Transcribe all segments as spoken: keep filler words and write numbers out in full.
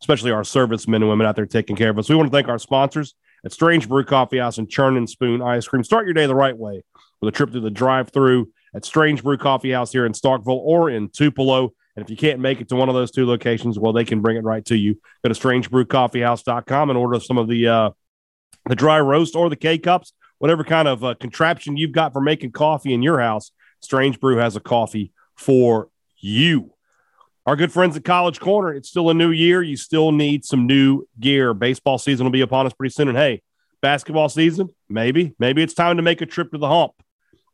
especially our servicemen and women out there taking care of us. We want to thank our sponsors at Strange Brew Coffee House and Churn and Spoon Ice Cream. Start your day the right way with a trip through the drive-thru at Strange Brew Coffee House here in Starkville or in Tupelo. And if you can't make it to one of those two locations, well, they can bring it right to you. Go to strange brew coffee house dot com and order some of the uh, the dry roast or the K-Cups, whatever kind of uh, contraption you've got for making coffee in your house. Strange Brew has a coffee for you. Our good friends at College Corner, it's still a new year. You still need some new gear. Baseball season will be upon us pretty soon. And, hey, basketball season, maybe. Maybe it's time to make a trip to the hump.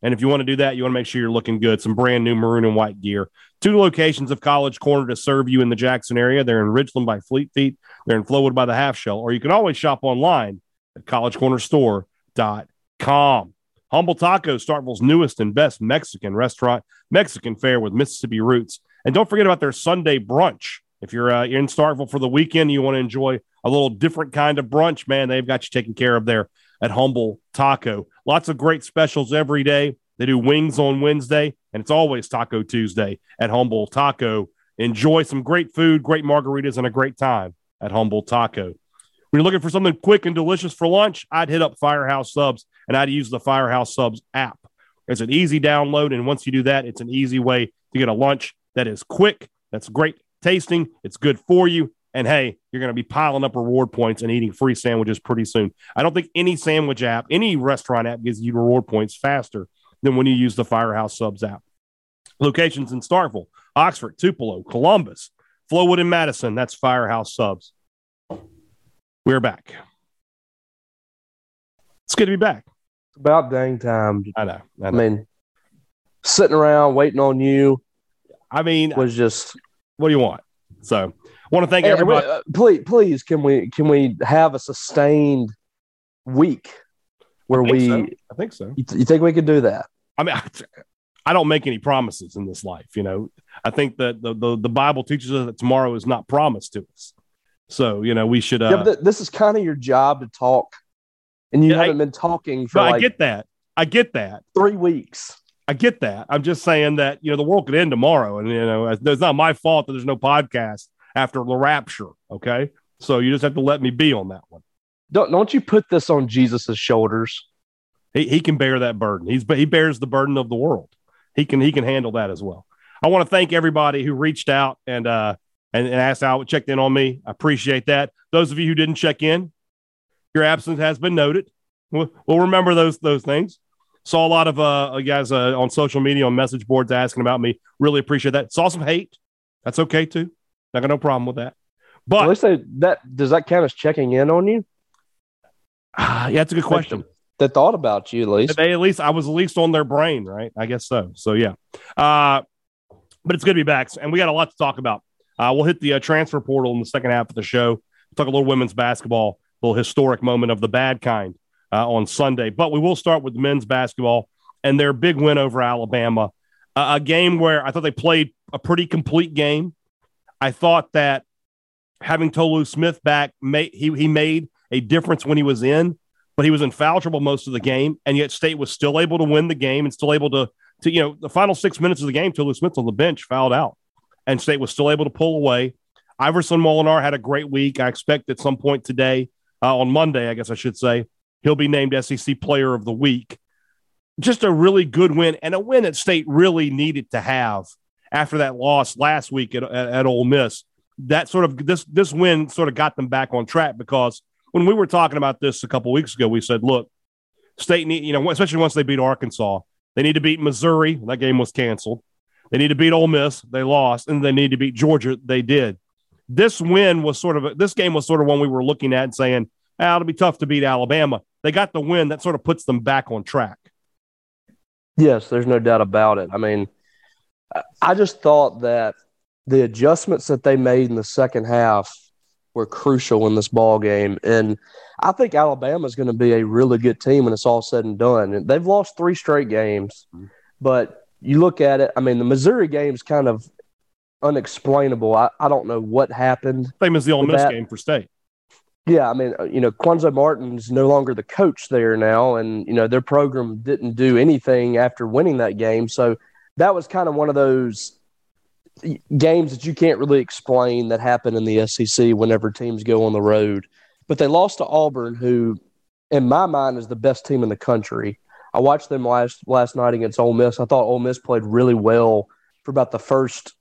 And if you want to do that, you want to make sure you're looking good. Some brand new maroon and white gear. Two locations of College Corner to serve you in the Jackson area. They're in Richland by Fleet Feet. They're in Flowood by the Half Shell. Or you can always shop online at college corner store dot com. Humble Taco, Starkville's newest and best Mexican restaurant, Mexican fare with Mississippi roots. And don't forget about their Sunday brunch. If you're uh, in Starkville for the weekend, you want to enjoy a little different kind of brunch, man, they've got you taken care of there at Humble Taco. Lots of great specials every day. They do wings on Wednesday, and it's always Taco Tuesday at Humble Taco. Enjoy some great food, great margaritas, and a great time at Humble Taco. When you're looking for something quick and delicious for lunch, I'd hit up Firehouse Subs, and I'd use the Firehouse Subs app. It's an easy download, and once you do that, it's an easy way to get a lunch that is quick, that's great tasting, it's good for you, and, hey, you're going to be piling up reward points and eating free sandwiches pretty soon. I don't think any sandwich app, any restaurant app gives you reward points faster than when you use the Firehouse Subs app. Locations in Starkville, Oxford, Tupelo, Columbus, Flowood, and Madison. That's Firehouse Subs. We're back. It's good to be back. It's about dang time. I know, I know. I mean, sitting around waiting on you. I mean, was just what do you want? So, I want to thank everybody. Uh, please, please, can we can we have a sustained week where I we? So. I think so. You, th- you think we could do that? I mean, I, I don't make any promises in this life. You know, I think that the the, the Bible teaches us that tomorrow is not promised to us. So, you know, we should... Uh, yeah, th- this is kind of your job to talk, and you yeah, haven't I, been talking for like... I get that. I get that. Three weeks. I get that. I'm just saying that, you know, the world could end tomorrow, and, you know, it's not my fault that there's no podcast after the rapture, okay? So you just have to let me be on that one. Don't don't you put this on Jesus's shoulders. He he can bear that burden. He's He bears the burden of the world. He can, he can handle that as well. I want to thank everybody who reached out and... uh And, and asked how it checked in on me. I appreciate that. Those of you who didn't check in, your absence has been noted. We'll, we'll remember those those things. Saw a lot of uh, guys uh, on social media, on message boards asking about me. Really appreciate that. Saw some hate. That's okay, too. Not got no problem with that. But at least they, that does that count as checking in on you? Uh, yeah, that's a good question. They, they thought about you, at least. They, at least. I was at least on their brain, right? I guess so. So, yeah. Uh, but it's good to be back, and we got a lot to talk about. Uh, we'll hit the uh, transfer portal in the second half of the show. We'll talk a little women's basketball, a little historic moment of the bad kind uh, on Sunday. But we will start with men's basketball and their big win over Alabama, uh, a game where I thought they played a pretty complete game. I thought that having Tolu Smith back, made, he, he made a difference when he was in, but he was in foul trouble most of the game, and yet State was still able to win the game and still able to, to you know, the final six minutes of the game, Tolu Smith on the bench fouled out. And State was still able to pull away. Iverson Molinar had a great week. I expect at some point today, uh, on Monday, I guess I should say, he'll be named S E C Player of the Week. Just a really good win, and a win that State really needed to have after that loss last week at, at, at Ole Miss. That sort of this this win sort of got them back on track, because when we were talking about this a couple weeks ago, we said, look, State need, you know, especially once they beat Arkansas, They need to beat Missouri. That game was canceled. They need to beat Ole Miss. They lost. And they need to beat Georgia. They did. This win was sort of a, this game was sort of one we were looking at and saying, ah, it'll be tough to beat Alabama. They got the win. That sort of puts them back on track. Yes, there's no doubt about it. I mean, I just thought that the adjustments that they made in the second half were crucial in this ball game. And I think Alabama is going to be a really good team when it's all said and done. They've lost three straight games, but you look at it, I mean, the Missouri game is kind of unexplainable. I, I don't know what happened. Same as the Ole Miss game for State. Yeah, I mean, you know, Quanzo Martin's no longer the coach there now, and, you know, their program didn't do anything after winning that game. So that was kind of one of those games that you can't really explain that happen in the S E C whenever teams go on the road. But they lost to Auburn, who, in my mind, is the best team in the country. I watched them last last night against Ole Miss. I thought Ole Miss played really well for about the first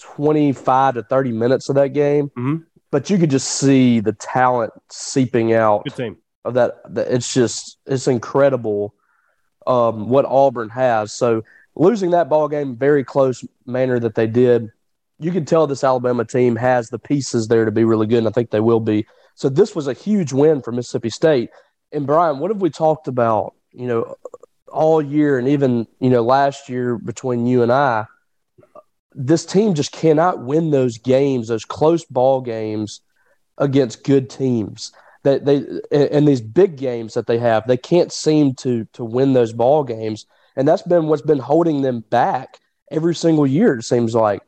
twenty-five to thirty minutes of that game. Mm-hmm. But you could just see the talent seeping out. Good team. Of that. It's just it's incredible um, what Auburn has. So losing that ball game very close manner that they did, you can tell this Alabama team has the pieces there to be really good, and I think they will be. So this was a huge win for Mississippi State. And, Brian, what have we talked about, you know, all year and even, you know, last year between you and I? This team just cannot win those games, those close ball games against good teams. That they, they and these big games that they have, they can't seem to to win those ball games, and that's been what's been holding them back every single year. It seems like,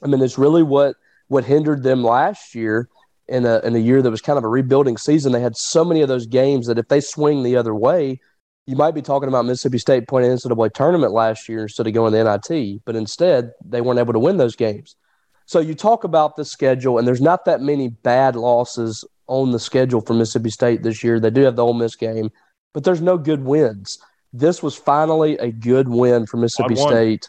I mean, it's really what what hindered them last year in a in a year that was kind of a rebuilding season. They had so many of those games that if they swing the other way, you might be talking about Mississippi State playing an N C double A tournament last year instead of going to the N I T, but instead they weren't able to win those games. So you talk about the schedule, and there's not that many bad losses on the schedule for Mississippi State this year. They do have the Ole Miss game, but there's no good wins. This was finally a good win for Mississippi State.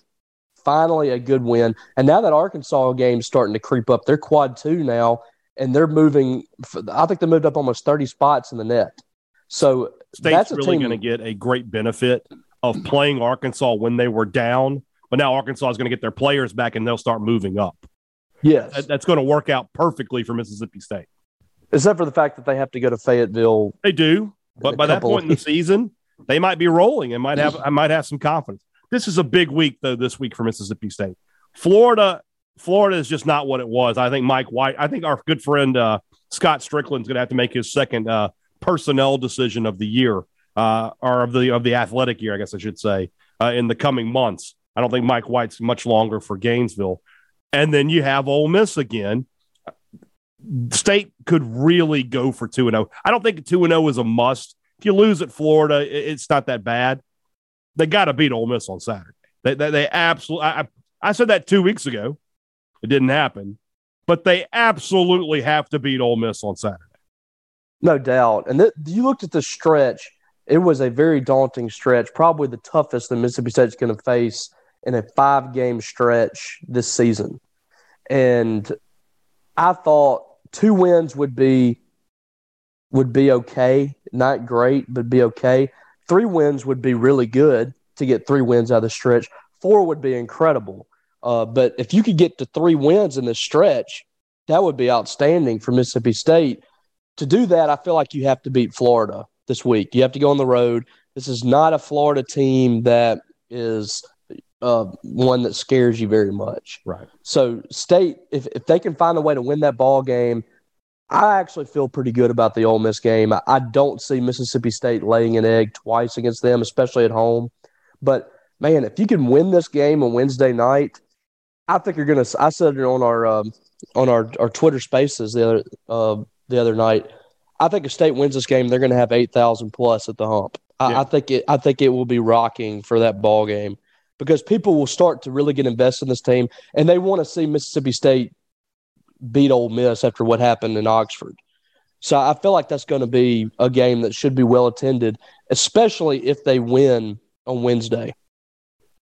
Finally a good win. And now that Arkansas game's starting to creep up. They're quad two now, and they're moving – I think they moved up almost thirty spots in the net. So State's really going to get a great benefit of playing Arkansas when they were down, but now Arkansas is going to get their players back and they'll start moving up. Yes. That, that's going to work out perfectly for Mississippi State. Except for the fact that they have to go to Fayetteville. They do, but by that point in the season, they might be rolling and might have I might have some confidence. This is a big week, though, this week for Mississippi State. Florida, Florida is just not what it was. I think Mike White, I think our good friend uh, Scott Strickland is going to have to make his second uh, – personnel decision of the year, uh, or of the of the athletic year, I guess I should say, uh, in the coming months. I don't think Mike White's much longer for Gainesville. And then you have Ole Miss again. State could really go for two and oh. I don't think two and oh is a must. If you lose at Florida, it, it's not that bad. They got to beat Ole Miss on Saturday. They they, they absolutely. I, I said that two weeks ago. It didn't happen, but they absolutely have to beat Ole Miss on Saturday. No doubt. And th- you looked at the stretch. It was a very daunting stretch, probably the toughest that Mississippi State's going to face in a five-game stretch this season. And I thought two wins would be would be okay, not great, but be okay. Three wins would be really good to get three wins out of the stretch. Four would be incredible. Uh, but if you could get to three wins in this stretch, that would be outstanding for Mississippi State. To do that, I feel like you have to beat Florida this week. You have to go on the road. This is not a Florida team that is uh, one that scares you very much. Right. So State, if, if they can find a way to win that ball game, I actually feel pretty good about the Ole Miss game. I, I don't see Mississippi State laying an egg twice against them, especially at home. But, man, if you can win this game on Wednesday night, I think you're going to – I said it on our um, on our, our Twitter Spaces the other uh, – the other night. I think if State wins this game, they're going to have eight thousand plus at the hump. I, yeah. I think it I think it will be rocking for that ball game because people will start to really get invested in this team, and they want to see Mississippi State beat Ole Miss after what happened in Oxford. So I feel like that's going to be a game that should be well attended, especially if they win on Wednesday.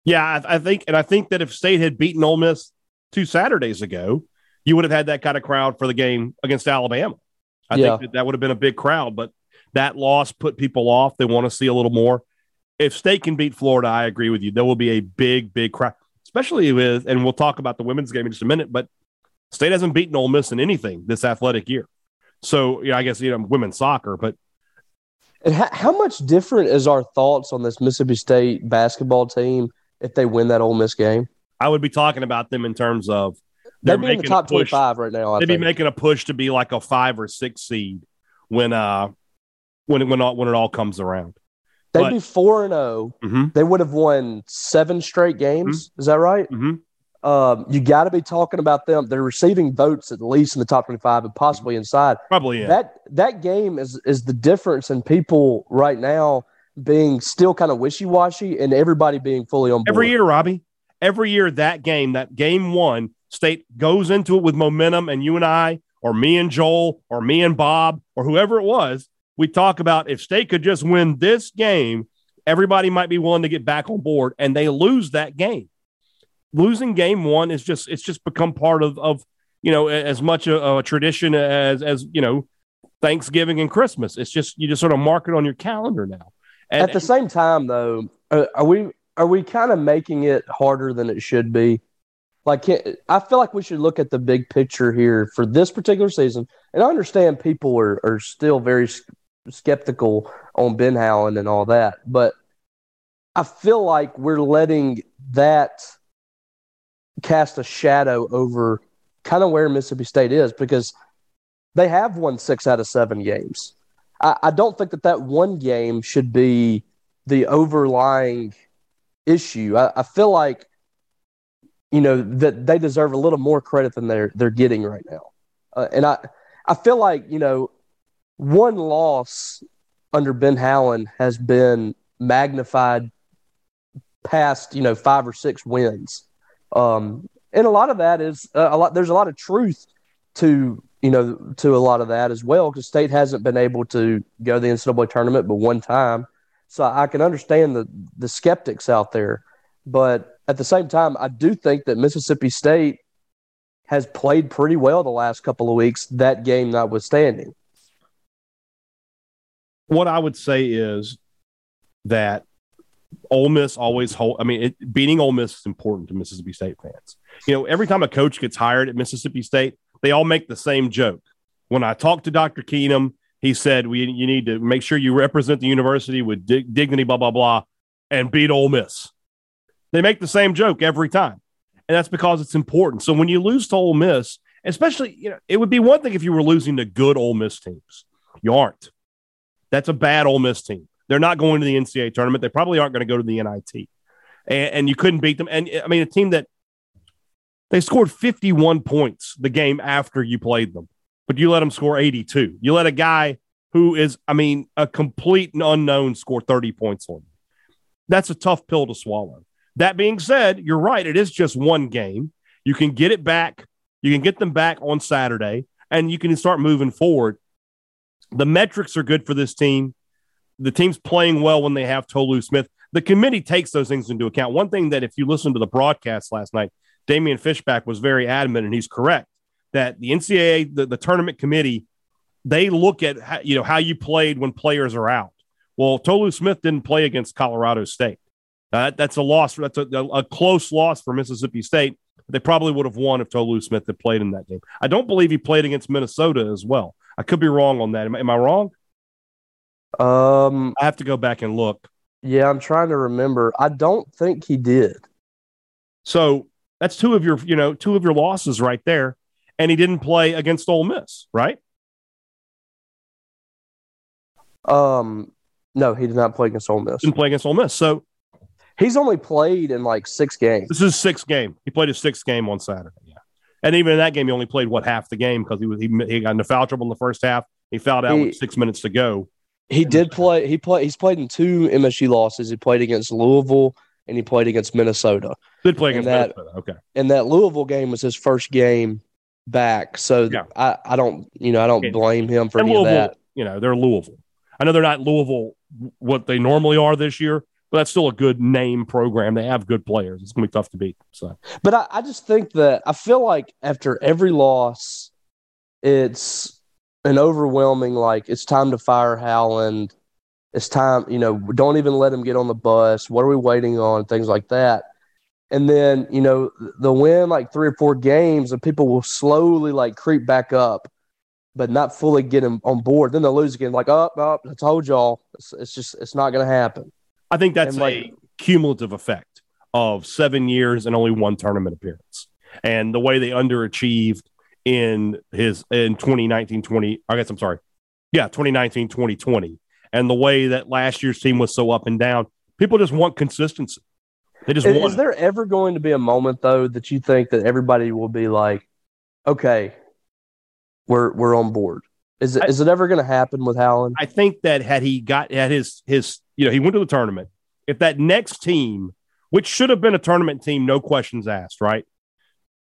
Yeah, I, I think, and I think that if State had beaten Ole Miss two Saturdays ago, you would have had that kind of crowd for the game against Alabama. I yeah. think that, that would have been a big crowd, but that loss put people off. They want to see a little more. if State can beat Florida, I agree with you. There will be a big, big crowd, especially with, and we'll talk about the women's game in just a minute, but State hasn't beaten Ole Miss in anything this athletic year. So, yeah, I guess, you know, women's soccer, but. And how, how much different is our thoughts on this Mississippi State basketball team if they win that Ole Miss game? I would be talking about them in terms of they're making in the top twenty-five right now. I they'd think. be making a push to be like a five or six seed when uh when when all, when it all comes around. They'd but, be four and zero. Mm-hmm. They would have won seven straight games. Mm-hmm. Is that right? Mm-hmm. Um, you got to be talking about them. They're receiving votes at least in the top twenty-five and possibly mm-hmm. inside. Probably yeah. That that game is is the difference in people right now being still kind of wishy washy and everybody being fully on board. Every year, Robbie. Every year that game, that game one, State goes into it with momentum, and you and I, or me and Joel, or me and Bob, or whoever it was, we talk about if State could just win this game, everybody might be willing to get back on board, and they lose that game. Losing game one is just it's just become part of, of you know, as much a, a tradition as, as, you know, Thanksgiving and Christmas. It's just you just sort of mark it on your calendar now. And, At the and, same time, though, are we – Are we kind of making it harder than it should be? Like, I feel like we should look at the big picture here for this particular season. And I understand people are, are still very skeptical on Ben Howland and all that. But I feel like we're letting that cast a shadow over kind of where Mississippi State is because they have won six out of seven games. I, I don't think that that one game should be the overlying – issue. I, I feel like, you know, that they deserve a little more credit than they're they're getting right now. Uh, and I, I feel like, you know, one loss under Ben Howland has been magnified past, you know, five or six wins. Um, and a lot of that is uh, a lot. There's a lot of truth to, you know, to a lot of that as well, because State hasn't been able to go to the N C double A tournament but one time. So I can understand the, the skeptics out there. But at the same time, I do think that Mississippi State has played pretty well the last couple of weeks, that game notwithstanding. What I would say is that Ole Miss always hold, I mean, it, beating Ole Miss is important to Mississippi State fans. You know, every time a coach gets hired at Mississippi State, they all make the same joke. When I talked to Doctor Keenum, he said, "We you need to make sure you represent the university with dig- dignity, blah, blah, blah, and beat Ole Miss." They make the same joke every time, and that's because it's important. So when you lose to Ole Miss, especially, you know, it would be one thing if you were losing to good Ole Miss teams. You aren't. That's a bad Ole Miss team. They're not going to the N C double A tournament. They probably aren't going to go to the N I T. And, and you couldn't beat them. And, I mean, a team that they scored fifty-one points the game after you played them. But you let him score eighty-two. You let a guy who is, I mean, a complete unknown score thirty points on you. That's a tough pill to swallow. That being said, you're right. It is just one game. You can get it back. You can get them back on Saturday, and you can start moving forward. The metrics are good for this team. The team's playing well when they have Tolu Smith. The committee takes those things into account. One thing that if you listen to the broadcast last night, Damian Fishback was very adamant, and he's correct. That the N C double A, the, the tournament committee, they look at how, you know, how you played when players are out. Well, Tolu Smith didn't play against Colorado State. Uh, that's a loss. That's a, a close loss for Mississippi State. They probably would have won if Tolu Smith had played in that game. I don't believe he played against Minnesota as well. I could be wrong on that. Am, am I wrong? Um, I have to go back and look. Yeah, I'm trying to remember. I don't think he did. So that's two of your, you know, two of your losses right there. And he didn't play against Ole Miss, right? Um, no, he did not play against Ole Miss. Didn't play against Ole Miss. So he's only played in like six games. This is sixth game. He played his sixth game on Saturday. Yeah, and even in that game, he only played what half the game because he was he, he got into foul trouble in the first half. He fouled out he, with six minutes to go. He did play. He play. He's played in two M S U losses. He played against Louisville. And he played against Minnesota. Did play against that, Minnesota. Okay. And that Louisville game was his first game back. So yeah. I, I don't, you know, I don't blame him for any of that. You know, they're Louisville. I know they're not Louisville what they normally are this year, but that's still a good name program. They have good players. It's going to be tough to beat. So, but I, I just think that I feel like after every loss, it's an overwhelming, like it's time to fire Howland. It's time, you know, don't even let them get on the bus. What are we waiting on? Things like that. And then, you know, they'll win like three or four games and people will slowly like creep back up, but not fully get them on board. Then they'll lose again. Like, oh, oh I told y'all, it's, it's just, it's not going to happen. I think that's like, a cumulative effect of seven years and only one tournament appearance. And the way they underachieved in his, in twenty nineteen, twenty, I guess I'm sorry. Yeah. twenty nineteen, twenty twenty. And the way that last year's team was so up and down, people just want consistency. They just is, want is there ever going to be a moment, though, that you think that everybody will be like, okay, we're we're on board? Is it, I, is it ever going to happen with Howland? I think that had he got at his his, you know, he went to the tournament. If that next team, which should have been a tournament team, no questions asked, right?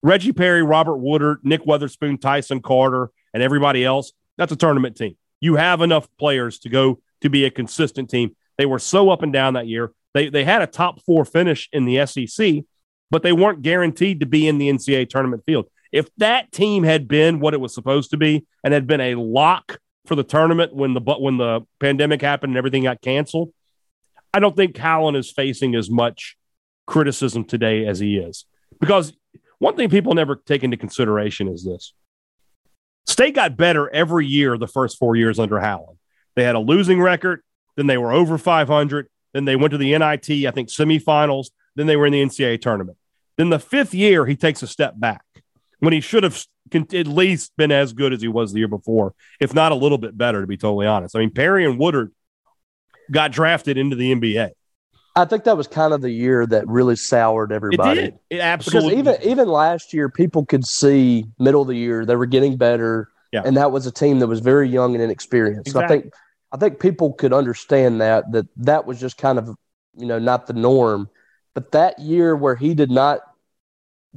Reggie Perry, Robert Woodard, Nick Weatherspoon, Tyson Carter, and everybody else, that's a tournament team. You have enough players to go to be a consistent team. They were so up and down that year. They they had a top four finish in the S E C, but they weren't guaranteed to be in the N C double A tournament field. If that team had been what it was supposed to be and had been a lock for the tournament when the when the pandemic happened and everything got canceled, I don't think Howland is facing as much criticism today as he is. Because one thing people never take into consideration is this. State got better every year the first four years under Howland. They had a losing record, then they were over five hundred, then they went to the N I T, I think, semifinals, then they were in the N C double A tournament. Then the fifth year, he takes a step back when he should have at least been as good as he was the year before, if not a little bit better, to be totally honest. I mean, Perry and Woodard got drafted into the N B A. I think that was kind of the year that really soured everybody. It did. It absolutely. Because even, even last year, people could see middle of the year, they were getting better, yeah. And that was a team that was very young and inexperienced. Exactly. So I think I think people could understand that, that that was just kind of, you know, not the norm. But that year where he did not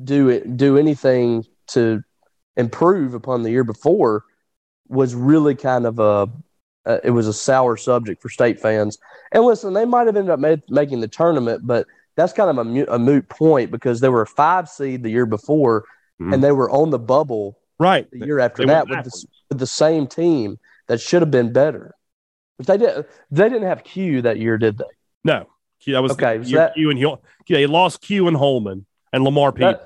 do it, do anything to improve upon the year before was really kind of a Uh, it was a sour subject for State fans. And listen, they might have ended up made, making the tournament, but that's kind of a, mu- a moot point because they were a five seed the year before, mm-hmm. and they were on the bubble right the year after they that with the, with the same team that should have been better. But they did. They didn't have Q that year, did they? No, Q, that was okay. The, so that, Q and Hill, yeah, they lost Q and Holman and Lamar Peters,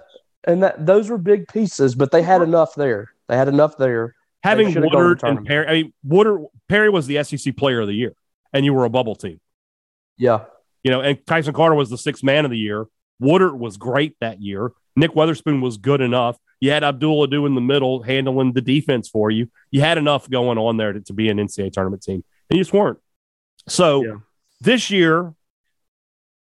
and that those were big pieces. But they had enough there. They had enough there. Having Woodard and Perry, I mean, Woodard, Perry was the S E C player of the year, and you were a bubble team. Yeah. You know, and Tyson Carter was the sixth man of the year. Woodard was great that year. Nick Weatherspoon was good enough. You had Abdul-Adu in the middle handling the defense for you. You had enough going on there to, to be an N C double A tournament team, and you just weren't. So yeah. This year,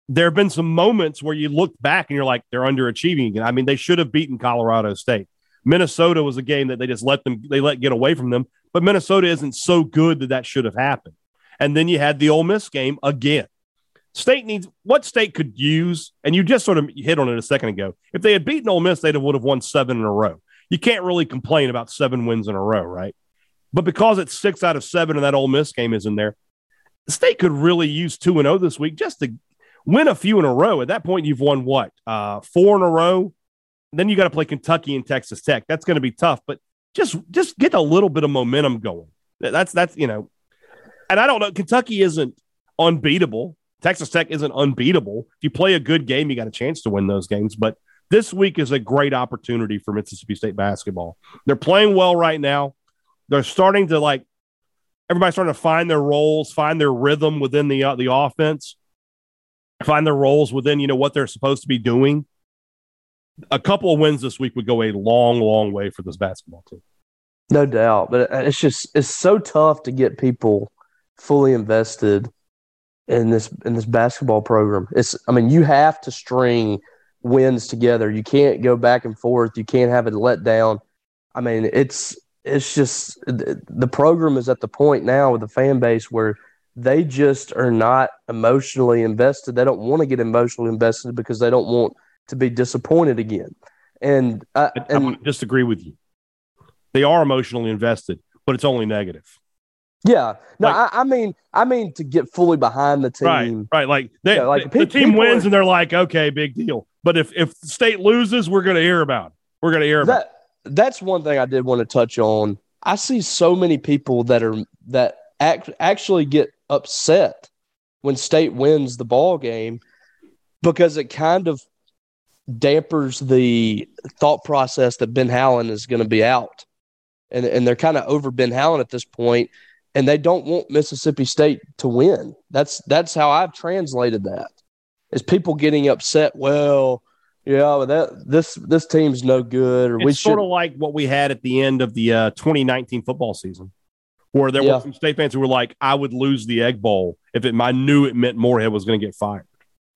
there have been some moments where you look back and you're like, they're underachieving again. I mean, they should have beaten Colorado State. Minnesota was a game that they just let them, they let get away from them, but Minnesota isn't so good that that should have happened. And then you had the Ole Miss game again. State needs, what State could use, and you just sort of hit on it a second ago. If they had beaten Ole Miss, they would have won seven in a row. You can't really complain about seven wins in a row, right? But because it's six out of seven and that Ole Miss game is in there, State could really use two and oh this week just to win a few in a row. At that point, you've won what? Uh, four in a row? Then you got to play Kentucky and Texas Tech. That's going to be tough, but just just get a little bit of momentum going. That's that's you know, and I don't know. Kentucky isn't unbeatable. Texas Tech isn't unbeatable. If you play a good game, you got a chance to win those games. But this week is a great opportunity for Mississippi State basketball. They're playing well right now. They're starting to like everybody's starting to find their roles, find their rhythm within the uh, the offense, find their roles within you know what they're supposed to be doing. A couple of wins this week would go a long, long way for this basketball team. No doubt. But it's just, it's so tough to get people fully invested in this, in this basketball program. It's, I mean, you have to string wins together. You can't go back and forth. You can't have it let down. I mean, it's, it's just the program is at the point now with the fan base where they just are not emotionally invested. They don't want to get emotionally invested because they don't want to be disappointed again. And I, I want to disagree with you. They are emotionally invested, but it's only negative. Yeah. No, like, I, I mean, I mean to get fully behind the team. Right. Right. Like, they, you know, like the, pe- the team wins are, and they're like, okay, big deal. But if, if State loses, we're going to hear about it. We're going to hear about that, it. That's one thing I did want to touch on. I see so many people that are, that act, actually get upset when State wins the ball game, because it kind of dampers the thought process that Ben Howland is going to be out. And, and they're kind of over Ben Howland at this point, and they don't want Mississippi State to win. That's that's how I've translated that, is people getting upset, well, yeah, that this this team's no good. Or it's we sort should... of like what we had at the end of the uh, twenty nineteen football season, where there yeah. were some State fans who were like, I would lose the Egg Bowl if it, I knew it meant Moorhead was going to get fired.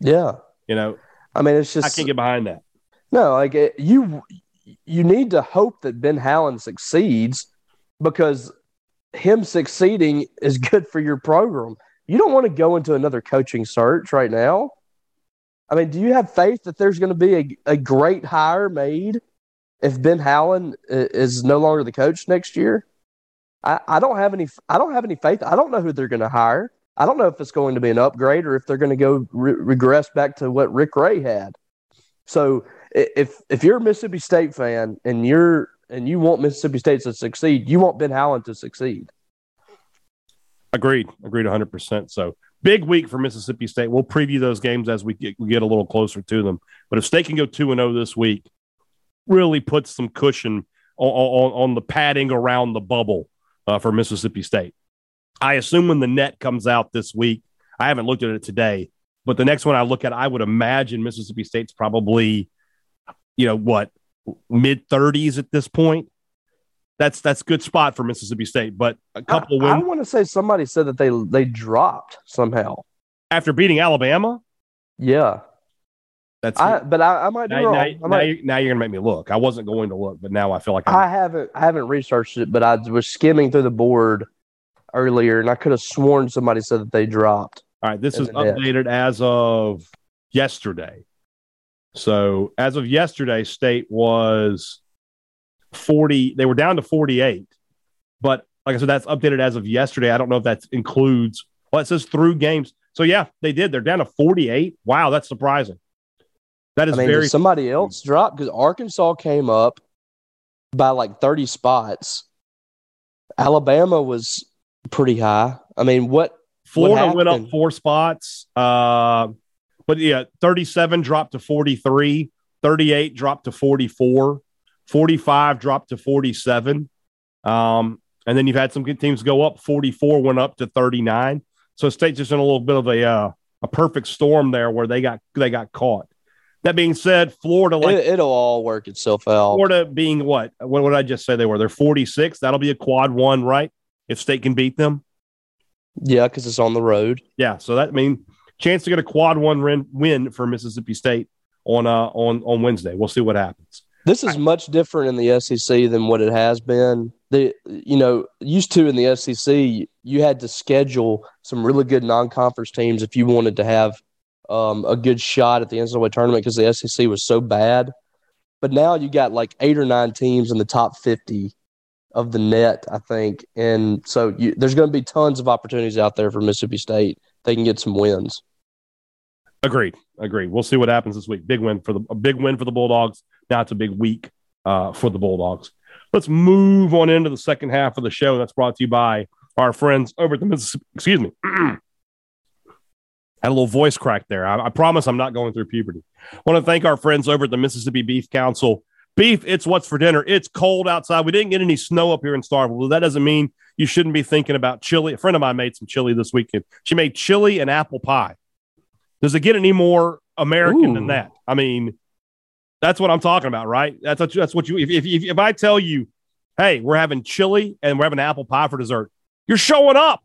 Yeah. You know, I mean, it's just – I can't get behind that. No, like it, you you need to hope that Ben Howland succeeds, because him succeeding is good for your program. You don't want to go into another coaching search right now. I mean, do you have faith that there's going to be a, a great hire made if Ben Howland is no longer the coach next year? I, I don't have any. I don't have any faith. I don't know who they're going to hire. I don't know if it's going to be an upgrade or if they're going to go re- regress back to what Rick Ray had. So, if if you're a Mississippi State fan and you're and you want Mississippi State to succeed, you want Ben Howland to succeed. Agreed. Agreed, one hundred percent. So. Big week for Mississippi State. We'll preview those games as we get, we get a little closer to them. But if they can go two and oh this week, really puts some cushion on, on, on the padding around the bubble uh, for Mississippi State. I assume when the net comes out this week, I haven't looked at it today, but the next one I look at, I would imagine Mississippi State's probably, you know, what, mid-thirties at this point. That's that's good spot for Mississippi State, but a couple I, wins. I want to say somebody said that they they dropped somehow after beating Alabama. Yeah, that's. I, but I, I might be now, wrong. Now, might, now, you're, now you're gonna make me look. I wasn't going to look, but now I feel like I'm, I haven't. I haven't researched it, but I was skimming through the board earlier, and I could have sworn somebody said that they dropped. All right, this is updated as of yesterday. So as of yesterday, State was. forty They were down to forty-eight, but like I said, that's updated as of yesterday. I don't know if that includes. Well, it says through games. So yeah, they did. They're down to forty-eight. Wow, that's surprising. That is I mean, very. Somebody else dropped because Arkansas came up by like thirty spots. Alabama was pretty high. I mean, what? Florida what went up four spots. Uh, but yeah, thirty-seven dropped to forty-three. thirty-eight dropped to forty-four. forty-five dropped to forty-seven. Um, and then you've had some good teams go up. forty-four went up to thirty-nine. So State's just in a little bit of a uh, a perfect storm there where they got they got caught. That being said, Florida like it, it'll all work itself out. Florida being what? What would I just say they were? They're forty-six. That'll be a quad one, right? If State can beat them. Yeah, because it's on the road. Yeah, so that means chance to get a quad one win for Mississippi State on uh on, on Wednesday. We'll see what happens. This is much different in the S E C than what it has been. The, you know, used to in the S E C, you had to schedule some really good non-conference teams if you wanted to have um, a good shot at the N C double A tournament because the S E C was so bad. But now you got like eight or nine teams in the top fifty of the net, I think. And so you, there's going to be tons of opportunities out there for Mississippi State. They can get some wins. Agreed. Agreed. We'll see what happens this week. Big win for the a big win for the Bulldogs. Now it's a big week uh, for the Bulldogs. Let's move on into the second half of the show. That's brought to you by our friends over at the Mississippi. Excuse me. Had a little voice crack there. I, I promise I'm not going through puberty. I want to thank our friends over at the Mississippi Beef Council. Beef, it's what's for dinner. It's cold outside. We didn't get any snow up here in Starkville. That doesn't mean you shouldn't be thinking about chili. A friend of mine made some chili this weekend. She made chili and apple pie. Does it get any more American Ooh. Than that? I mean... That's what I'm talking about, right? That's what, that's what you. If, if if I tell you, hey, we're having chili and we're having apple pie for dessert, you're showing up.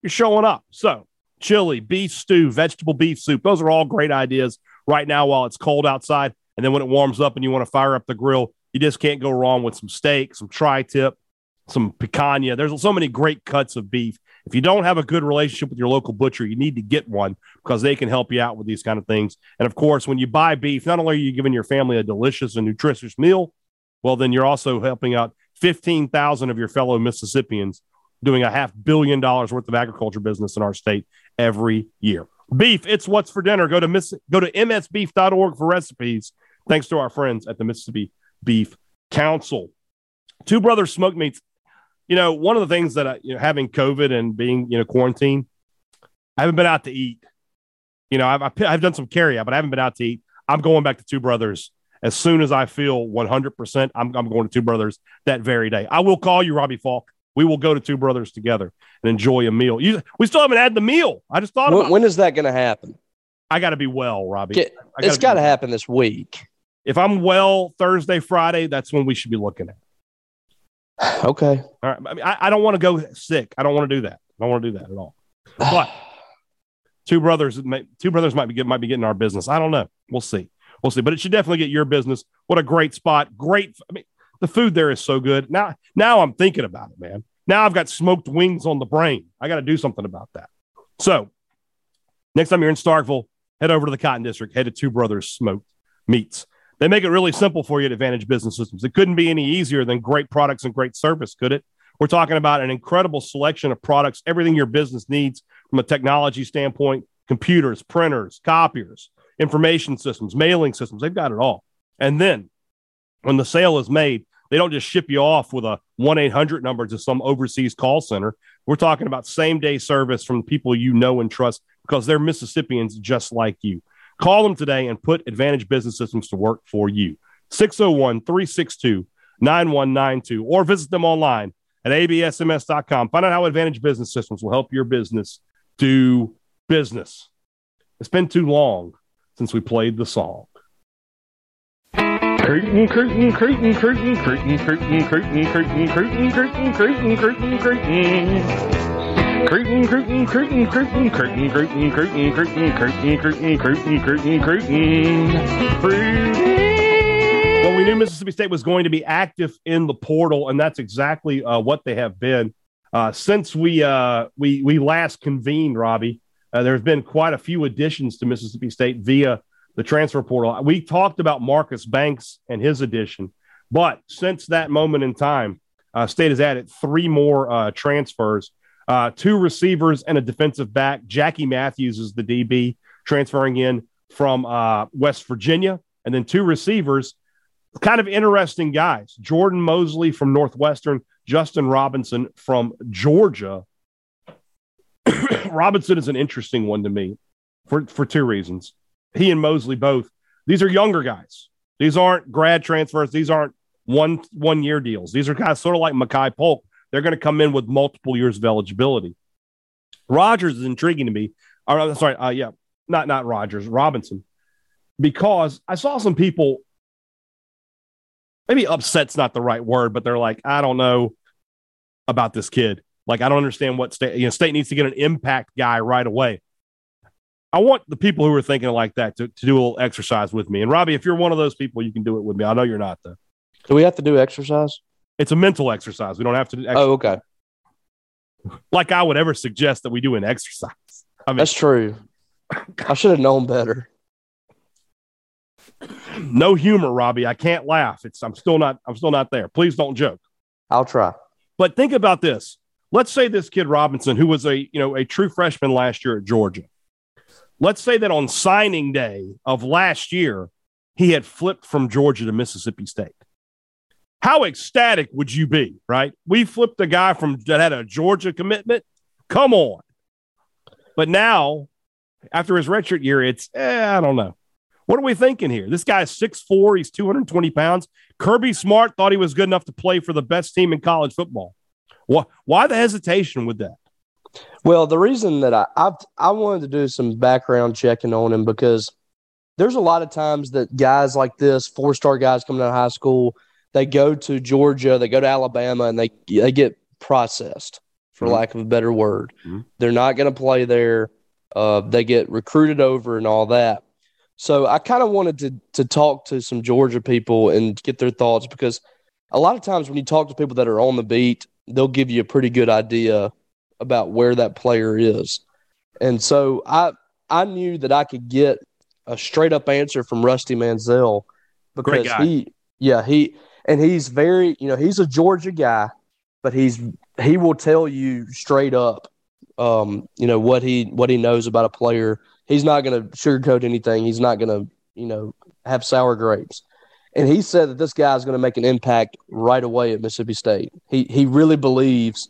You're showing up. So chili, beef stew, vegetable beef soup. Those are all great ideas right now while it's cold outside. And then when it warms up and you want to fire up the grill, you just can't go wrong with some steak, some tri-tip, some picanha. There's so many great cuts of beef. If you don't have a good relationship with your local butcher, you need to get one because they can help you out with these kind of things. And, of course, when you buy beef, not only are you giving your family a delicious and nutritious meal, well, then you're also helping out fifteen thousand of your fellow Mississippians doing a half billion dollars worth of agriculture business in our state every year. Beef, it's what's for dinner. Go to miss, go to m s beef dot org for recipes. Thanks to our friends at the Mississippi Beef Council. Two Brothers Smoked Meats. you know, one of the things that I, you know, having COVID and being, you know, quarantined, I haven't been out to eat. You know, I've, I've done some carry out, but I haven't been out to eat. I'm going back to Two Brothers. As soon as I feel one hundred percent, I'm, I'm going to Two Brothers that very day. I will call you, Robbie Falk. We will go to Two Brothers together and enjoy a meal. You, we still haven't had the meal. I just thought when, about it. When is that going to happen? I got to be well, Robbie. Get, gotta it's got to well. happen this week. If I'm well Thursday, Friday, that's when we should be looking at. Okay. All right. I mean, I, I don't want to go sick. I don't want to do that. I don't want to do that at all. But Two Brothers, Two Brothers might be get, might be getting our business. I don't know. We'll see. We'll see. But it should definitely get your business. What a great spot. Great. I mean, the food there is so good. Now, now I'm thinking about it, man. Now I've got smoked wings on the brain. I got to do something about that. So next time you're in Starkville, head over to the Cotton District, head to Two Brothers Smoked Meats. They make it really simple for you at Advantage Business Systems. It couldn't be any easier than great products and great service, could it? We're talking about an incredible selection of products, everything your business needs from a technology standpoint, computers, printers, copiers, information systems, mailing systems. They've got it all. And then when the sale is made, they don't just ship you off with a one eight hundred number to some overseas call center. We're talking about same-day service from people you know and trust because they're Mississippians just like you. Call them today and put Advantage Business Systems to work for you. six oh one, three six two, nine one nine two or visit them online at A B S M S dot com. Find out how Advantage Business Systems will help your business do business. It's been too long since we played the song. Curtain, curtain, curtain, curtain, curtain, curtain, curtain, curtain, curtain, curtain, curtain, curtain, curtain. Curtain, curtain, curtain, curtain, curtain, curtain, curtain, curtain, curtain, curtain, curtain, curtain, curtain. Well, we knew Mississippi State was going to be active in the portal, and that's exactly uh, what they have been uh, since we uh, we we last convened. Robbie, uh, there's been quite a few additions to Mississippi State via the transfer portal. We talked about Marcus Banks and his addition, but since that moment in time, uh, State has added three more uh, transfers. Uh, two receivers and a defensive back. Jackie Matthews is the D B transferring in from uh, West Virginia. And then two receivers, kind of interesting guys. Jordan Mosley from Northwestern, Justin Robinson from Georgia. Robinson is an interesting one to me for, for two reasons. He and Mosley both. These are younger guys. These aren't grad transfers. These aren't one, one-year deals. These are guys sort of like Makai Polk. They're going to come in with multiple years of eligibility. Rogers is intriguing to me. I'm sorry, uh, yeah, not not Rogers, Robinson, because I saw some people, maybe upset's not the right word, but they're like, I don't know about this kid. Like, I don't understand what State, you know, State needs to get an impact guy right away. I want the people who are thinking like that to, to do a little exercise with me. And Robbie, if you're one of those people, you can do it with me. I know you're not, though. Do we have to do exercise? It's a mental exercise. We don't have to. Exercise. Oh, okay. Like I would ever suggest that we do an exercise. I mean, that's true. I should have known better. No humor, Robbie. I can't laugh. It's. I'm still not. I'm still not there. Please don't joke. I'll try. But think about this. Let's say this kid Robinson, who was a you know a true freshman last year at Georgia. Let's say that on signing day of last year, he had flipped from Georgia to Mississippi State. How ecstatic would you be, right? We flipped a guy from that had a Georgia commitment. Come on. But now, after his redshirt year, it's, eh, I don't know. What are we thinking here? This guy's six foot four. He's two hundred twenty pounds. Kirby Smart thought he was good enough to play for the best team in college football. Why, why the hesitation with that? Well, the reason that I, I've, I wanted to do some background checking on him because there's a lot of times that guys like this, four-star guys coming out of high school, they go to Georgia, they go to Alabama, and they they get processed, for mm-hmm. lack of a better word. Mm-hmm. They're not going to play there. Uh, they get recruited over and all that. So I kind of wanted to to talk to some Georgia people and get their thoughts because a lot of times when you talk to people that are on the beat, they'll give you a pretty good idea about where that player is. And so I I knew that I could get a straight-up answer from Rusty Manziel because he – yeah, he – and he's very, you know, he's a Georgia guy, but he's he will tell you straight up, um, you know, what he what he knows about a player. He's not going to sugarcoat anything. He's not going to, you know, have sour grapes. And he said that this guy is going to make an impact right away at Mississippi State. He he really believes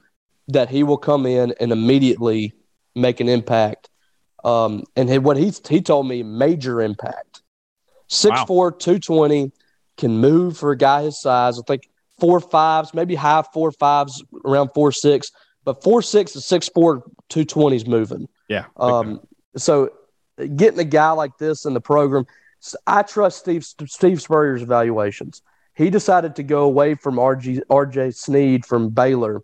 that he will come in and immediately make an impact. Um, and he, what he he told me, major impact. six four, wow. two twenty, can move for a guy his size. I think four fives, maybe high four fives, around four six. But four six to six four, two twenty is moving. Yeah. Um, so getting a guy like this in the program. I trust Steve Steve Spurrier's evaluations. He decided to go away from R J Sneed from Baylor,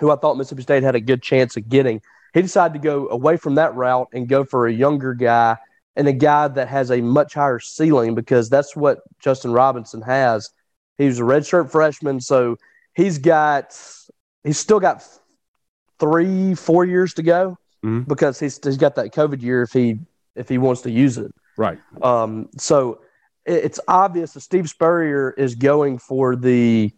who I thought Mississippi State had a good chance of getting. He decided to go away from that route and go for a younger guy and a guy that has a much higher ceiling, because that's what Justin Robinson has. He was a redshirt freshman, so he's got he's still got three, four years to go, mm-hmm. because he's he's got that COVID year if he if he wants to use it. Right. Um, so it's obvious that Steve Spurrier is going for the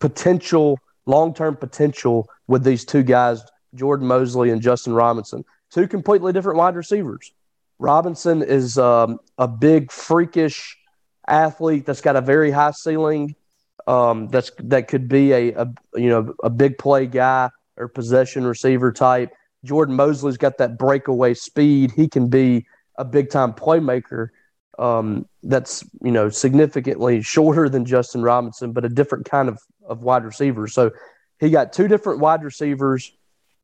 potential, long-term potential with these two guys, Jordan Mosley and Justin Robinson, two completely different wide receivers. Robinson is um, a big, freakish athlete that's got a very high ceiling. Um, that's that could be a, a you know a big play guy or possession receiver type. Jordan Mosley's got that breakaway speed. He can be a big-time playmaker um, that's, you know, significantly shorter than Justin Robinson, but a different kind of, of wide receiver. So he got two different wide receivers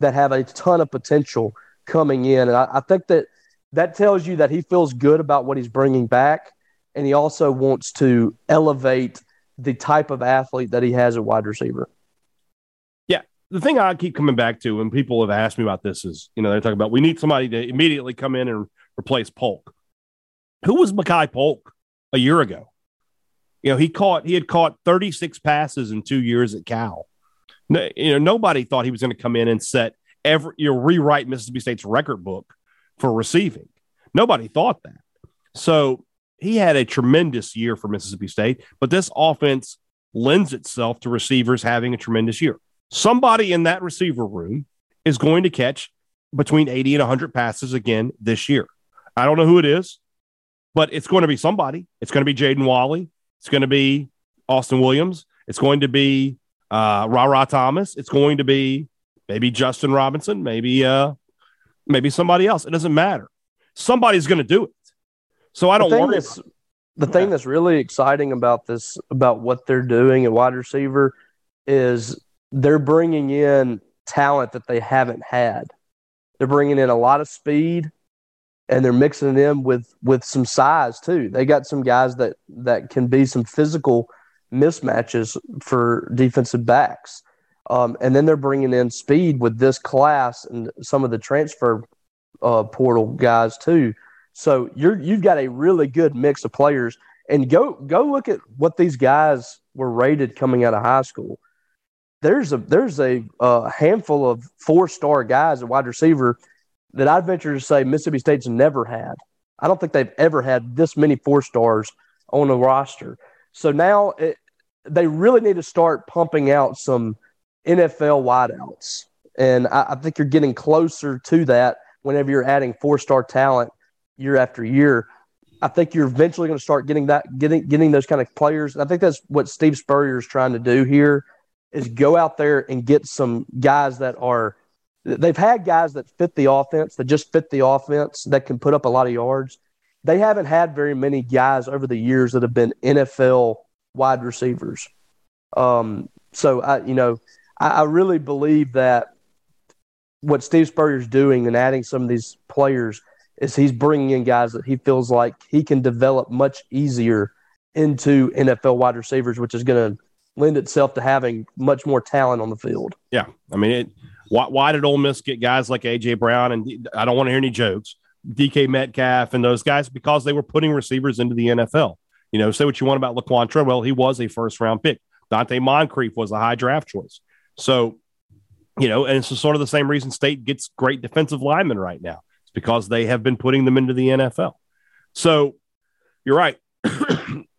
that have a ton of potential coming in. And I, I think that that tells you that he feels good about what he's bringing back, and he also wants to elevate the type of athlete that he has at wide receiver. Yeah. The thing I keep coming back to when people have asked me about this is, you know, they're talking about we need somebody to immediately come in and replace Polk. Who was Makai Polk a year ago? You know, he caught he had caught thirty-six passes in two years at Cal. No, you know, nobody thought he was going to come in and set every you know, rewrite Mississippi State's record book for receiving. Nobody thought that. So he had a tremendous year for Mississippi State, but this offense lends itself to receivers having a tremendous year. Somebody in that receiver room is going to catch between eighty and one hundred passes again this year. I don't know who it is, but it's going to be somebody. It's going to be Jaden Wally. It's going to be Austin Williams. It's going to be uh, Ra-Ra Thomas. It's going to be maybe Justin Robinson, maybe uh, maybe somebody else. It doesn't matter. Somebody's going to do it. So I don't want this. The thing that's really exciting about this, about what they're doing at wide receiver, is they're bringing in talent that they haven't had. They're bringing in a lot of speed, and they're mixing it in with, with some size too. They got some guys that, that can be some physical mismatches for defensive backs. Um, and then they're bringing in speed with this class and some of the transfer uh, portal guys too. So you're, you've got a really good mix of players. And go go look at what these guys were rated coming out of high school. There's a there's a uh, handful of four-star guys at wide receiver that I'd venture to say Mississippi State's never had. I don't think they've ever had this many four-stars on a roster. So now it, they really need to start pumping out some N F L wideouts. And I, I think you're getting closer to that whenever you're adding four-star talent year after year. I think you're eventually going to start getting that getting getting those kind of players. And I think that's what Steve Spurrier is trying to do here, is go out there and get some guys that are – they've had guys that fit the offense, that just fit the offense, that can put up a lot of yards. They haven't had very many guys over the years that have been N F L wide receivers. Um, so, I, you know, I, I really believe that what Steve Spurrier's doing and adding some of these players is he's bringing in guys that he feels like he can develop much easier into N F L wide receivers, which is going to – lend itself to having much more talent on the field. Yeah. I mean, it, why, why did Ole Miss get guys like A J. Brown and I don't want to hear any jokes, D K Metcalf and those guys? Because they were putting receivers into the N F L. You know, say what you want about Laquan Treadwell. He was a first-round pick. Dante Moncrief was a high draft choice. So, you know, and it's sort of the same reason State gets great defensive linemen right now. It's because they have been putting them into the N F L. So, you're right.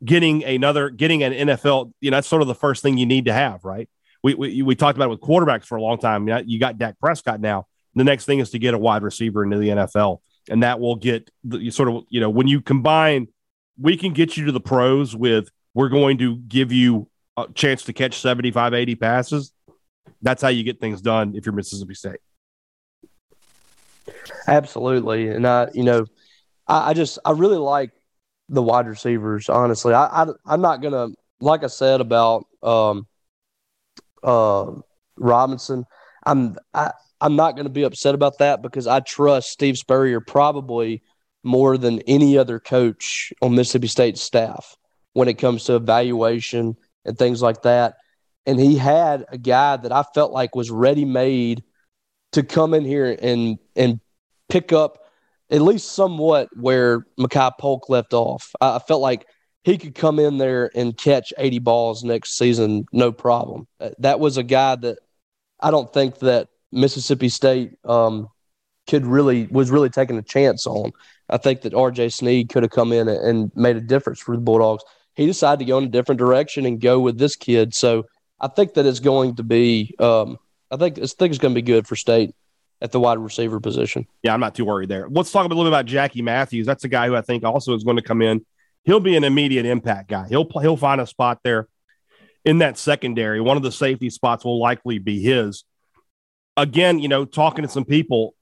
Getting another, getting an N F L, you know, that's sort of the first thing you need to have, right? We we, we talked about it with quarterbacks for a long time. You know, you got Dak Prescott now. The next thing is to get a wide receiver into the N F L, and that will get the, you sort of, you know, when you combine, we can get you to the pros with we're going to give you a chance to catch seventy-five, eighty passes. That's how you get things done if you're Mississippi State. Absolutely. And I, you know, I, I just, I really like the wide receivers, honestly. I, I, I'm not going to, like I said about um, uh, Robinson, I'm, I, I'm not going to be upset about that because I trust Steve Spurrier probably more than any other coach on Mississippi State's staff when it comes to evaluation and things like that. And he had a guy that I felt like was ready-made to come in here and and pick up at least somewhat where Makai Polk left off. I felt like he could come in there and catch eighty balls next season, no problem. That was a guy that I don't think that Mississippi State um, could really was really taking a chance on. I think that R J. Sneed could have come in and made a difference for the Bulldogs. He decided to go in a different direction and go with this kid. So I think that it's going to be um, – I think, I think it's going to be good for State at the wide receiver position. Yeah, I'm not too worried there. Let's talk a little bit about Jackie Matthews. That's a guy who I think also is going to come in. He'll be an immediate impact guy. He'll he'll find a spot there in that secondary. One of the safety spots will likely be his. Again, you know, talking to some people,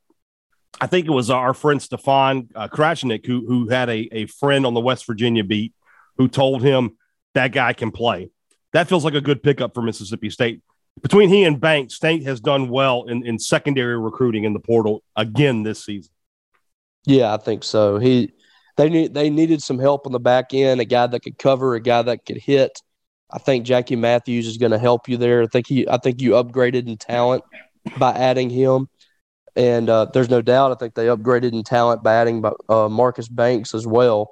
I think it was our friend Stefan uh, Krashnik who who had a, a friend on the West Virginia beat who told him that guy can play. That feels like a good pickup for Mississippi State. Between he and Banks, State has done well in, in secondary recruiting in the portal again this season. Yeah, I think so. He they need they needed some help on the back end, a guy that could cover, a guy that could hit. I think Jackie Matthews is going to help you there. I think he I think you upgraded in talent by adding him. And uh, there's no doubt I think they upgraded in talent by adding uh, Marcus Banks as well.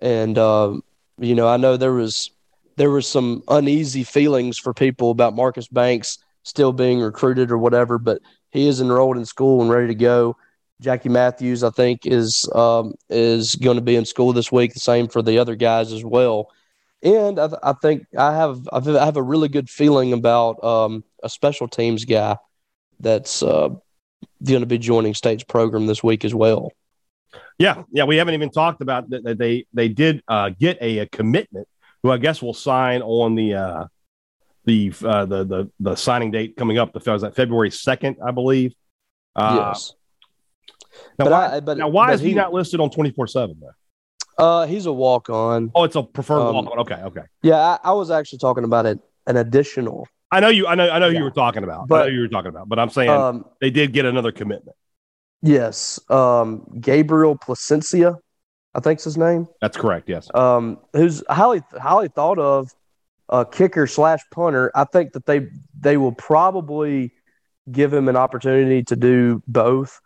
And, uh, you know, I know there was there was some uneasy feelings for people about Marcus Banks still being recruited or whatever, but he is enrolled in school and ready to go. Jackie Matthews, I think, is um, is going to be in school this week, the same for the other guys as well. And I, th- I think I have I have a really good feeling about um, a special teams guy that's uh, going to be joining State's program this week as well. Yeah, yeah, we haven't even talked about that. They they did uh, get a, a commitment, who I guess will sign on the uh, the, uh, the the the signing date coming up. The was that February second, I believe. Uh, yes. Now, but why, I, but, now why but is he, he not listed on twenty-four seven though? Uh, he's a walk on. Oh, it's a preferred um, walk on. Okay, okay. Yeah, I, I was actually talking about it, an additional. I know you. I know. I know yeah. you were talking about. But, I know you were talking about. But I'm saying um, they did get another commitment. Yes, um, Gabriel Placencia, I think's his name. That's correct. Yes. Um, who's highly highly thought of, uh, kicker slash punter. I think that they they will probably give him an opportunity to do both.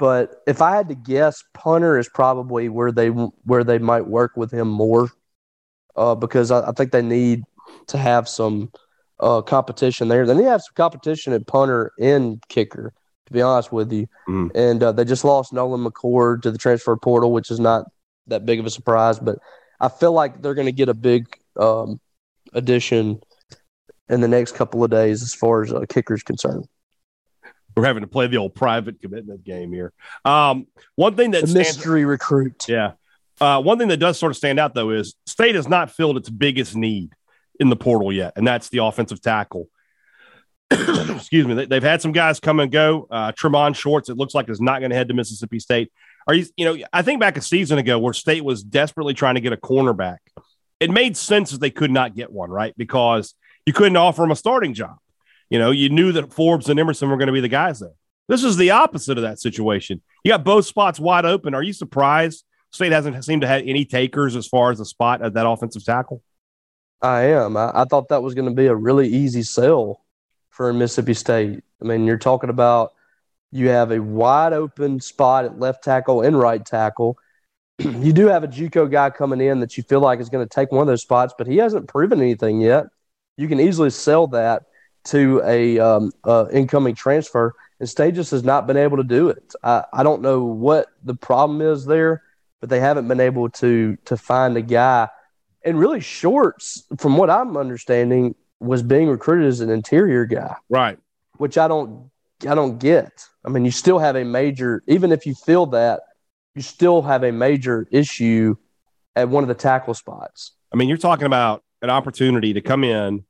But if I had to guess, punter is probably where they where they might work with him more, uh, because I, I think they need to have some. Uh, competition there. Then they have some competition at punter and kicker, to be honest with you. Mm. And uh, they just lost Nolan McCord to the transfer portal, which is not that big of a surprise. But I feel like they're going to get a big um, addition in the next couple of days as far as a uh, kicker's concerned. We're having to play the old private commitment game here. Um, one thing that mystery recruit. Yeah. Uh, one thing that does sort of stand out, though, is State has not filled its biggest need in the portal yet, and that's the offensive tackle. Excuse me. They, they've had some guys come and go. Uh, Tremon Shorts, it looks like, is not going to head to Mississippi State. Are you, you know, I think back a season ago where State was desperately trying to get a cornerback. It made sense that they could not get one, right? Because you couldn't offer them a starting job. You know, you knew that Forbes and Emerson were going to be the guys there. This is the opposite of that situation. You got both spots wide open. Are you surprised State hasn't seemed to have any takers as far as the spot at that offensive tackle? I am. I, I thought that was going to be a really easy sell for Mississippi State. I mean, you're talking about you have a wide open spot at left tackle and right tackle. You do have a JUCO guy coming in that you feel like is going to take one of those spots, but he hasn't proven anything yet. You can easily sell that to a um, uh, incoming transfer, and State just has not been able to do it. I, I don't know what the problem is there, but they haven't been able to to find a guy. And really, Shorts, from what I'm understanding, was being recruited as an interior guy, right? Which I don't, I don't get. I mean, you still have a major, even if you feel that, you still have a major issue at one of the tackle spots. I mean, you're talking about an opportunity to come in,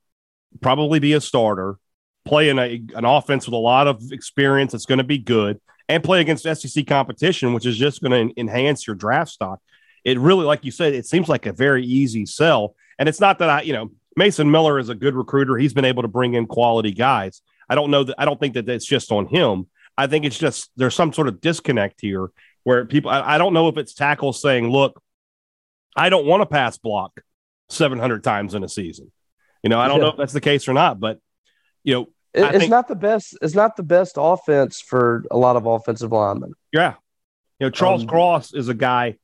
probably be a starter, play in a, an offense with a lot of experience that's going to be good, and play against S E C competition, which is just going to enhance your draft stock. It really, like you said, it seems like a very easy sell. And it's not that I, you know, Mason Miller is a good recruiter. He's been able to bring in quality guys. I don't know that. I don't think that that's just on him. I think it's just there's some sort of disconnect here where people, I, I don't know if it's tackles saying, look, I don't want to pass block seven hundred times in a season. You know, I don't yeah. know if that's the case or not, but you know, it, it's think, not the best. It's not the best offense for a lot of offensive linemen. Yeah. You know, Charles um, Cross is a guy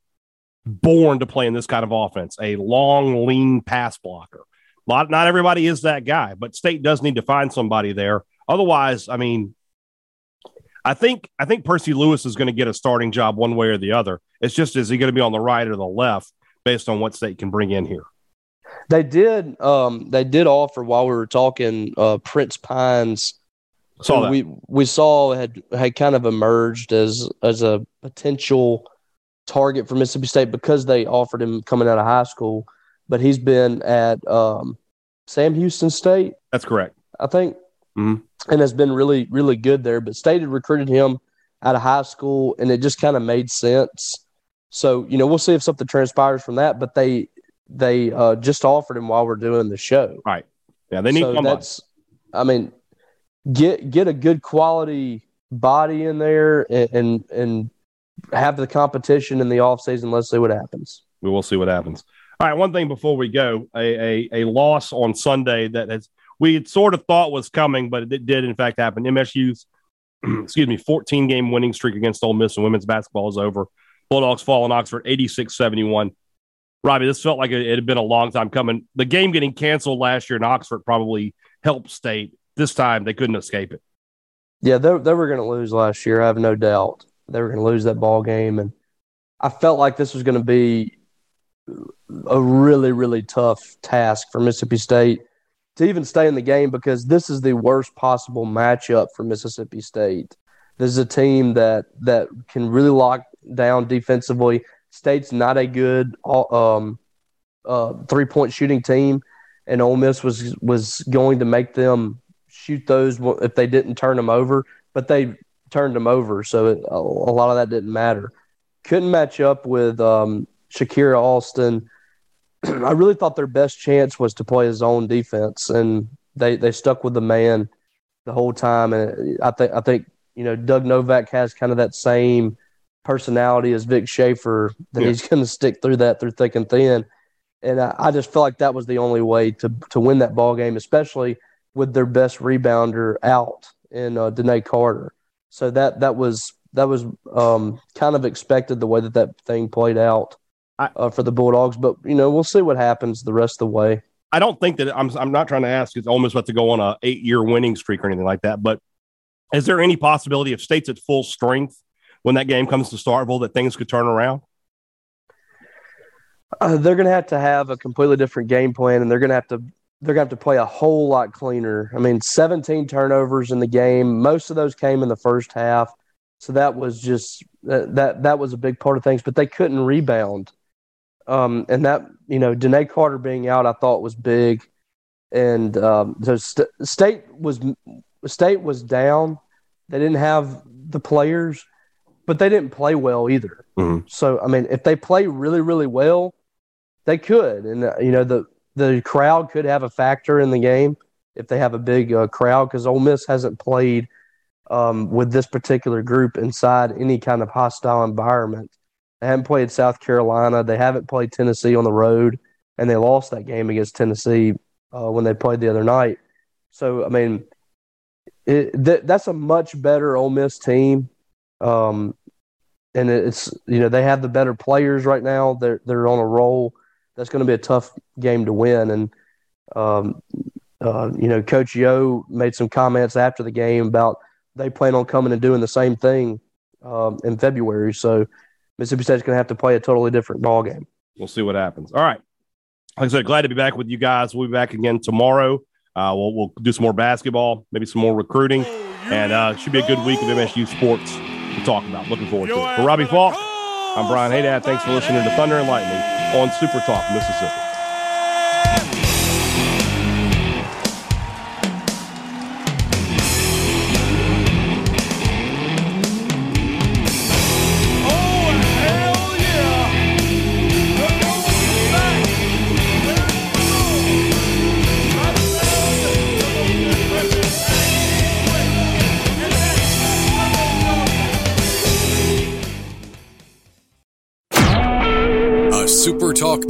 born to play in this kind of offense, a long, lean pass blocker. Not, not everybody is that guy, but State does need to find somebody there. Otherwise, I mean, I think I think Percy Lewis is going to get a starting job one way or the other. It's just, is he going to be on the right or the left based on what State can bring in here? They did. Um, they did offer while we were talking. Uh, Prince Pines, saw that. we we saw had had kind of emerged as as a potential target for Mississippi State because they offered him coming out of high school. But he's been at um, Sam Houston State. That's correct, I think, mm-hmm. and has been really really good there. But State had recruited him out of high school, and it just kind of made sense. So you know, we'll see if something transpires from that. But they. They uh, just offered him while we're doing the show. Right. Yeah, they need so somebody. That's, I mean, get get a good quality body in there and, and and have the competition in the offseason. Let's see what happens. We will see what happens. All right, one thing before we go, a, a, a loss on Sunday that has, we had sort of thought was coming, but it did, in fact, happen. M S U's, excuse me, fourteen-game winning streak against Ole Miss and women's basketball is over. Bulldogs fall in Oxford, eighty-six seventy-one. Robbie, this felt like it had been a long time coming. The game getting canceled last year in Oxford probably helped State. This time, they couldn't escape it. Yeah, they, they were going to lose last year. I have no doubt they were going to lose that ball game. And I felt like this was going to be a really, really tough task for Mississippi State to even stay in the game because this is the worst possible matchup for Mississippi State. This is a team that that can really lock down defensively. State's not a good um, uh, three-point shooting team, and Ole Miss was was going to make them shoot those if they didn't turn them over, but they turned them over, so it, a lot of that didn't matter. Couldn't match up with um, Shakira Alston. I really thought their best chance was to play his own defense, and they, they stuck with the man the whole time. And I think I think you know Doug Novak has kind of that same personality as Vic Schaefer, that yeah. he's going to stick through that through thick and thin. And I, I just felt like that was the only way to to win that ball game, especially with their best rebounder out in uh, Danae Carter. So that that was that was um, kind of expected the way that that thing played out uh, for the Bulldogs. But you know, we'll see what happens the rest of the way. I don't think that I'm I'm not trying to ask is Ole Miss about to go on a eight year winning streak or anything like that. But is there any possibility if State's at full strength when that game comes to Starkville, that things could turn around? Uh, they're going to have to have a completely different game plan, and they're going to have to they're going to have to play a whole lot cleaner. I mean, seventeen turnovers in the game. Most of those came in the first half, so that was just uh, that that was a big part of things. But they couldn't rebound, um, and that you know, Danae Carter being out, I thought was big, and um, so st- State was State was down. They didn't have the players. But they didn't play well either. Mm-hmm. So, I mean, if they play really, really well, they could. And, uh, you know, the, the crowd could have a factor in the game if they have a big uh, crowd because Ole Miss hasn't played um, with this particular group inside any kind of hostile environment. They haven't played South Carolina. They haven't played Tennessee on the road, and they lost that game against Tennessee uh, when they played the other night. So, I mean, it, th- that's a much better Ole Miss team. Um, and it's, you know, they have the better players right now. They're, they're on a roll. That's going to be a tough game to win. And, um, uh, you know, Coach Yo made some comments after the game about they plan on coming and doing the same thing um, in February. So Mississippi State's going to have to play a totally different ball game. We'll see what happens. All right. Like I said, glad to be back with you guys. We'll be back again tomorrow. Uh, we'll, we'll do some more basketball, maybe some more recruiting, and uh, it should be a good week of M S U sports to talk about. Looking forward to it. For Robbie Falk, I'm Brian Hadad. Thanks for listening to Thunder and Lightning on Super Talk Mississippi. Super Talk